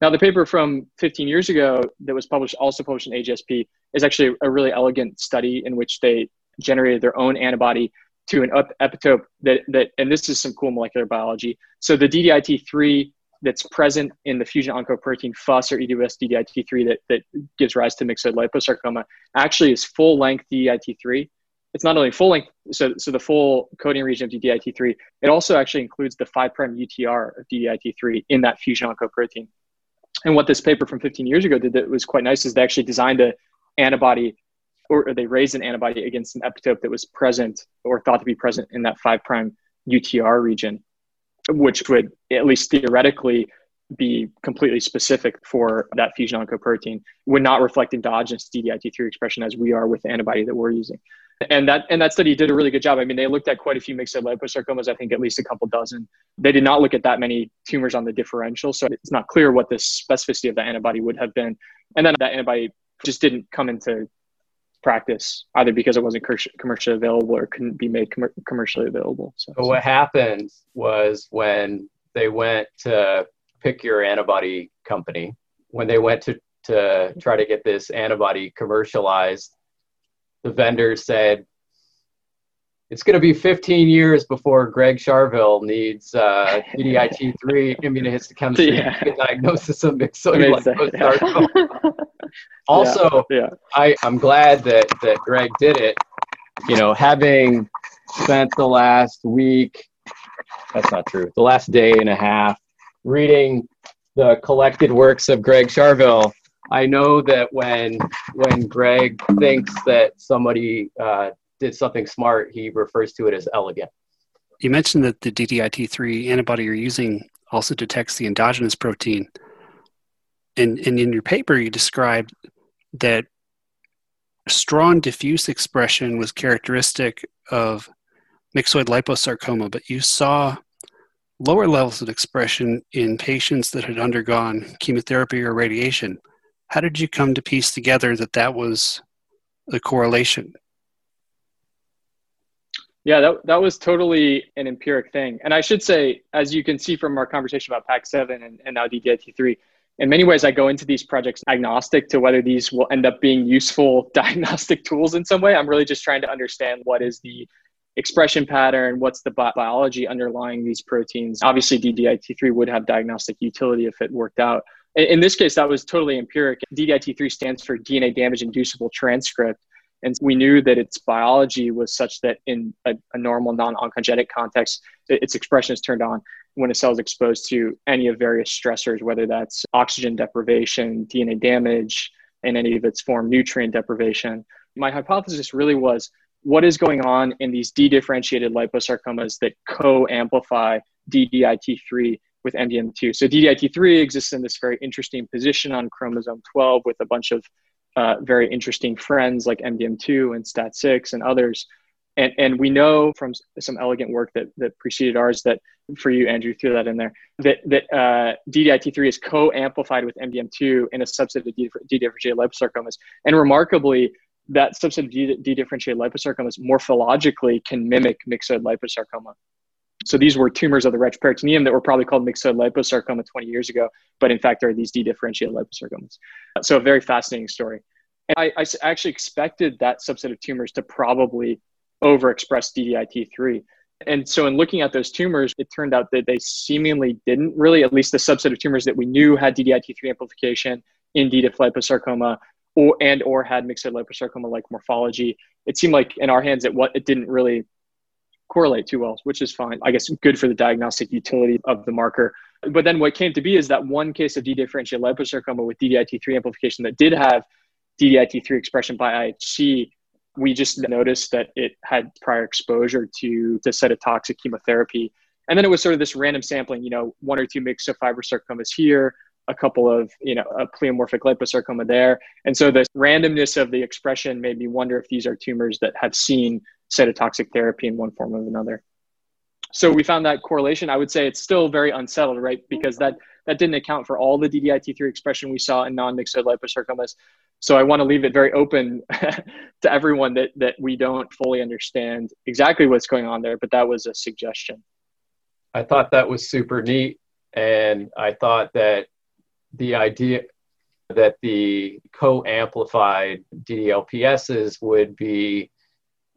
Now, the paper from fifteen years ago that was published, also published in A G S P, is actually a really elegant study in which they generated their own antibody to an epitope that, that and this is some cool molecular biology. So the D D I T three that's present in the fusion oncoprotein F U S or E W S D D I T three that, that gives rise to myxoid liposarcoma actually is full-length D D I T three. It's not only full-length, so so the full coding region of D D I T three, it also actually includes the five prime U T R of D D I T three in that fusion oncoprotein. And what this paper from fifteen years ago did that was quite nice is they actually designed an antibody, or they raised an antibody against an epitope that was present or thought to be present in that five prime U T R region, which would at least theoretically be completely specific for that fusion oncoprotein, would not reflect endogenous D D I T three expression as we are with the antibody that we're using. And that and that study did a really good job. I mean, they looked at quite a few myxoid liposarcomas, I think at least a couple dozen. They did not look at that many tumors on the differential, so it's not clear what the specificity of the antibody would have been. And then that antibody just didn't come into practice, either because it wasn't commercially available or couldn't be made com- commercially available. So, so what happened was when they went to pick your antibody company, when they went to, to try to get this antibody commercialized, the vendor said, it's going to be fifteen years before Greg Charville needs uh, D D I T three immunohistochemistry yeah. to diagnosis of myxoid liposarcoma. Yeah. Also, yeah. Yeah. I, I'm glad that, that Greg did it. You know, having spent the last week, that's not true, the last day and a half, reading the collected works of Greg Charville, I know that when when Greg thinks that somebody uh, did something smart, he refers to it as elegant. You mentioned that the D D I T three antibody you're using also detects the endogenous protein. And, and in your paper, you described that strong diffuse expression was characteristic of myxoid liposarcoma, but you saw lower levels of expression in patients that had undergone chemotherapy or radiation. How did you come to piece together that that was the correlation? Yeah, that that was totally an empiric thing. And I should say, as you can see from our conversation about PAX seven and, and now D D I T three, in many ways I go into these projects agnostic to whether these will end up being useful diagnostic tools in some way. I'm really just trying to understand what is the expression pattern, what's the bi- biology underlying these proteins. Obviously, D D I T three would have diagnostic utility if it worked out. In this case, that was totally empiric. D D I T three stands for D N A damage inducible transcript. And we knew that its biology was such that in a, a normal non-oncogenic context, its expression is turned on when a cell is exposed to any of various stressors, whether that's oxygen deprivation, D N A damage, and any of its form, nutrient deprivation. My hypothesis really was, what is going on in these dedifferentiated liposarcomas that co-amplify D D I T three with M D M two. So D D I T three exists in this very interesting position on chromosome twelve with a bunch of uh, very interesting friends like M D M two and STAT six and others. And, and we know from some elegant work that, that preceded ours that, for you, Andrew, threw that in there, that, that uh, D D I T three is co-amplified with M D M two in a subset of dedifferentiated liposarcomas. And remarkably, that subset of dedifferentiated liposarcomas morphologically can mimic myxoid liposarcoma. So these were tumors of the retroperitoneum that were probably called myxoid liposarcoma twenty years ago, but in fact, there are these dedifferentiated liposarcomas. So a very fascinating story. And I, I actually expected that subset of tumors to probably overexpressed D D I T three. And so in looking at those tumors, it turned out that they seemingly didn't really, at least the subset of tumors that we knew had D D I T three amplification in D diff liposarcoma or, and or had myxoid liposarcoma-like morphology. It seemed like in our hands, it, it didn't really correlate too well, which is fine. I guess good for the diagnostic utility of the marker. But then what came to be is that one case of dedifferentiated liposarcoma with D D I T three amplification that did have D D I T three expression by I H C, we just noticed that it had prior exposure to, to cytotoxic chemotherapy. And then it was sort of this random sampling, you know, one or two myxofibrosarcomas here, a couple of, you know, a pleomorphic liposarcoma there. And so the randomness of the expression made me wonder if these are tumors that have seen cytotoxic therapy in one form or another. So we found that correlation. I would say it's still very unsettled, right? Because that, that didn't account for all the D D I T three expression we saw in non-myxoid liposarcomas. So I want to leave it very open to everyone that, that we don't fully understand exactly what's going on there, but that was a suggestion. I thought that was super neat. And I thought that the idea that the co-amplified D D L P Ss would be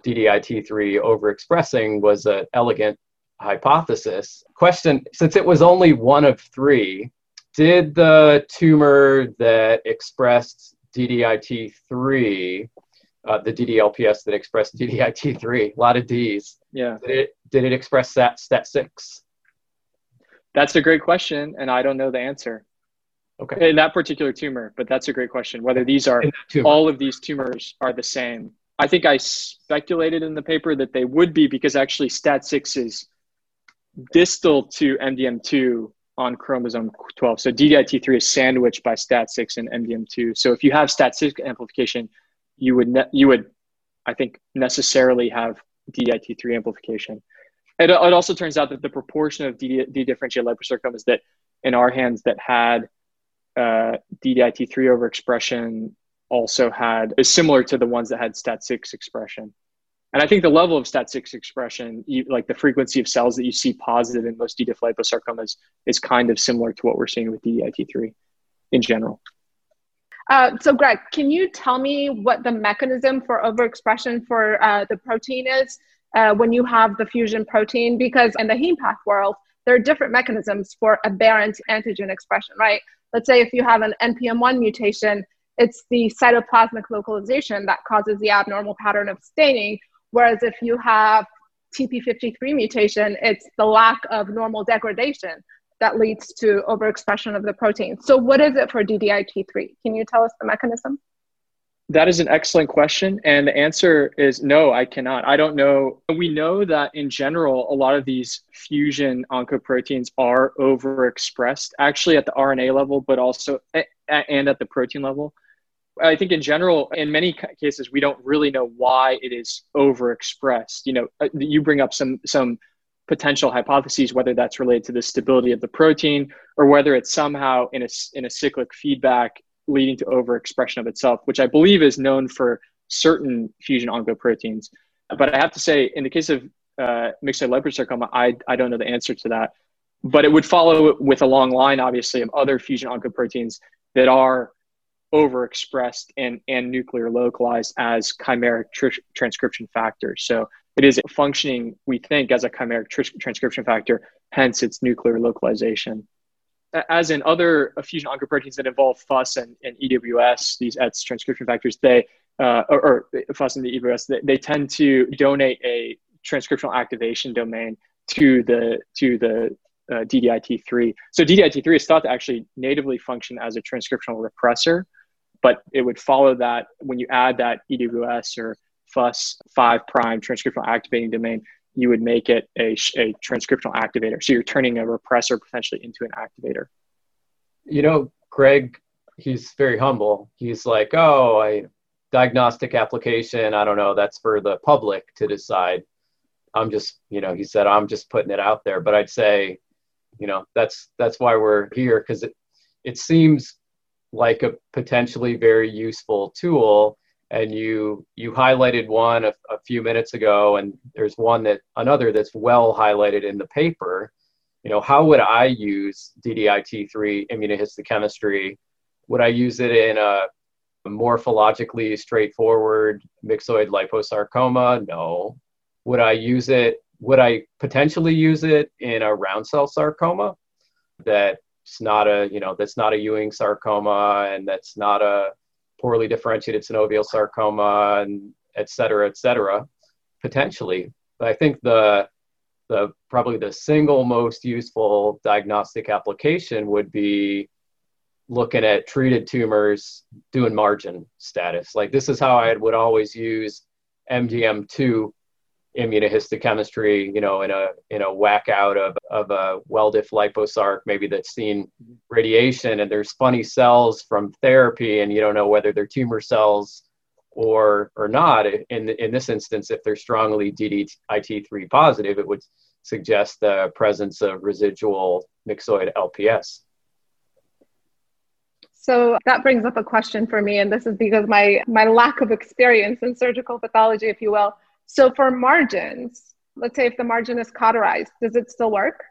D D I T three overexpressing was an elegant hypothesis. Question, since it was only one of three, did the tumor that expressed D D I T three, uh, the D D L P S that expressed D D I T three, a lot of Ds. Yeah. Did it, did it express that STAT six? That's a great question, and I don't know the answer. Okay. In that particular tumor, but that's a great question. Whether these are, all of these tumors are the same. I think I speculated in the paper that they would be because actually STAT six is distal to M D M two on chromosome twelve. So D D I T three is sandwiched by STAT six and M D M two. So if you have STAT six amplification, you would, ne- you would, I think, necessarily have D D I T three amplification. It, it also turns out that the proportion of dedifferentiated liposarcomas that, in our hands, that had uh, D D I T three overexpression also had, is similar to the ones that had STAT six expression. And I think the level of STAT six expression, you, like the frequency of cells that you see positive in most D diff liposarcomas, is kind of similar to what we're seeing with D D I T three in general. Uh, so Greg, can you tell me what the mechanism for overexpression for uh, the protein is uh, when you have the fusion protein? Because in the heme path world, there are different mechanisms for aberrant antigen expression, right? Let's say if you have an N P M one mutation, it's the cytoplasmic localization that causes the abnormal pattern of staining. Whereas if you have T P fifty-three mutation, it's the lack of normal degradation that leads to overexpression of the protein. So what is it for D D I T three? Can you tell us the mechanism? That is an excellent question. And the answer is no, I cannot. I don't know. We know that in general, a lot of these fusion oncoproteins are overexpressed, actually at the R N A level, but also and at the protein level. I think in general, in many cases, we don't really know why it is overexpressed. You know, you bring up some some potential hypotheses, whether that's related to the stability of the protein or whether it's somehow in a, in a cyclic feedback leading to overexpression of itself, which I believe is known for certain fusion oncoproteins. But I have to say, in the case of uh, myxoid liposarcoma, I, I don't know the answer to that. But it would follow with a long line, obviously, of other fusion oncoproteins that are overexpressed and, and nuclear localized as chimeric tr- transcription factors. So it is functioning, we think, as a chimeric tr- transcription factor, hence its nuclear localization. As in other fusion oncoproteins that involve F U S and, and E W S, these E T S transcription factors, they, uh, or, or F U S and the E W S, they, they tend to donate a transcriptional activation domain to the, to the uh, D D I T three. So D D I T three is thought to actually natively function as a transcriptional repressor. But it would follow that when you add that E W S or F U S five prime transcriptional activating domain, you would make it a, a transcriptional activator. So you're turning a repressor potentially into an activator. You know, Greg, he's very humble. He's like, oh, I diagnostic application, I don't know, that's for the public to decide. I'm just, you know, he said, I'm just putting it out there. But I'd say, you know, that's that's why we're here, because it, it seems like a potentially very useful tool. And you you highlighted one a, a few minutes ago, and there's one that another that's well highlighted in the paper. You know, how would I use D D I T three immunohistochemistry? Would I use it in a morphologically straightforward myxoid liposarcoma? No. Would I use it? Would I potentially use it in a round cell sarcoma? That's not a, you know, that's not a Ewing sarcoma, and that's not a poorly differentiated synovial sarcoma, and et cetera, et cetera, potentially. But I think the the probably the single most useful diagnostic application would be looking at treated tumors doing margin status. Like, this is how I would always use M D M two immunohistochemistry, you know, in a in a whack out of, of a well-diff liposarc, maybe that's seen radiation, and there's funny cells from therapy, and you don't know whether they're tumor cells or or not. In in this instance, if they're strongly D D I T three positive, it would suggest the presence of residual myxoid L P S. So that brings up a question for me, and this is because my my lack of experience in surgical pathology, if you will. So for margins, let's say if the margin is cauterized, does it still work?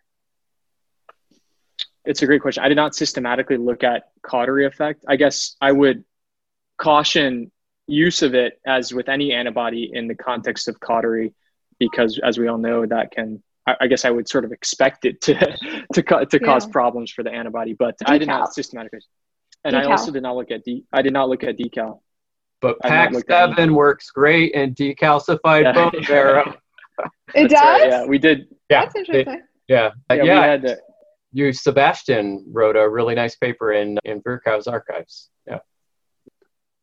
It's a great question. I did not systematically look at cautery effect. I guess I would caution use of it, as with any antibody, in the context of cautery, because as we all know, that can, I, I guess I would sort of expect it to to, ca- to yeah. cause problems for the antibody, but decal. I did not systematically. And decal. I also did not look at, de- I did not look at decal. But Pax seven works great in decalcified yeah. bone marrow. It does? Right, yeah, we did. Yeah, that's interesting. It, yeah, yeah. yeah we had to, you, Sebastian, wrote a really nice paper in, in Virchow's archives. Yeah.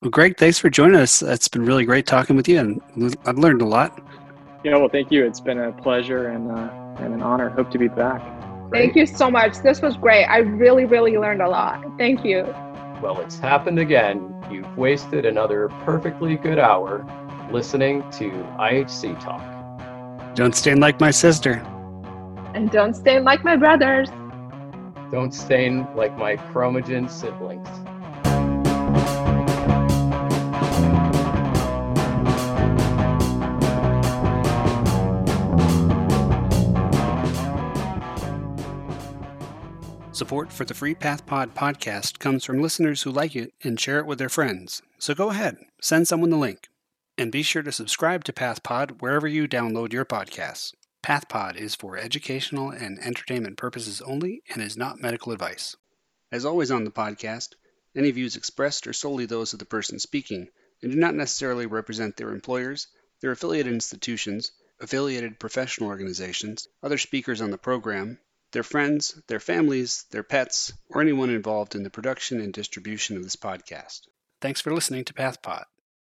Well, Greg, thanks for joining us. It's been really great talking with you, and I've learned a lot. Yeah, well, thank you. It's been a pleasure and, uh, and an honor. Hope to be back. Great. Thank you so much. This was great. I really, really learned a lot. Thank you. Well, it's happened again. You've wasted another perfectly good hour listening to I H C Talk. Don't stain like my sister. And don't stain like my brothers. Don't stain like my chromogen siblings. Support for the free PathPod podcast comes from listeners who like it and share it with their friends. So go ahead, send someone the link. And be sure to subscribe to PathPod wherever you download your podcasts. PathPod is for educational and entertainment purposes only and is not medical advice. As always on the podcast, any views expressed are solely those of the person speaking and do not necessarily represent their employers, their affiliated institutions, affiliated professional organizations, other speakers on the program, their friends, their families, their pets, or anyone involved in the production and distribution of this podcast. Thanks for listening to PathPod.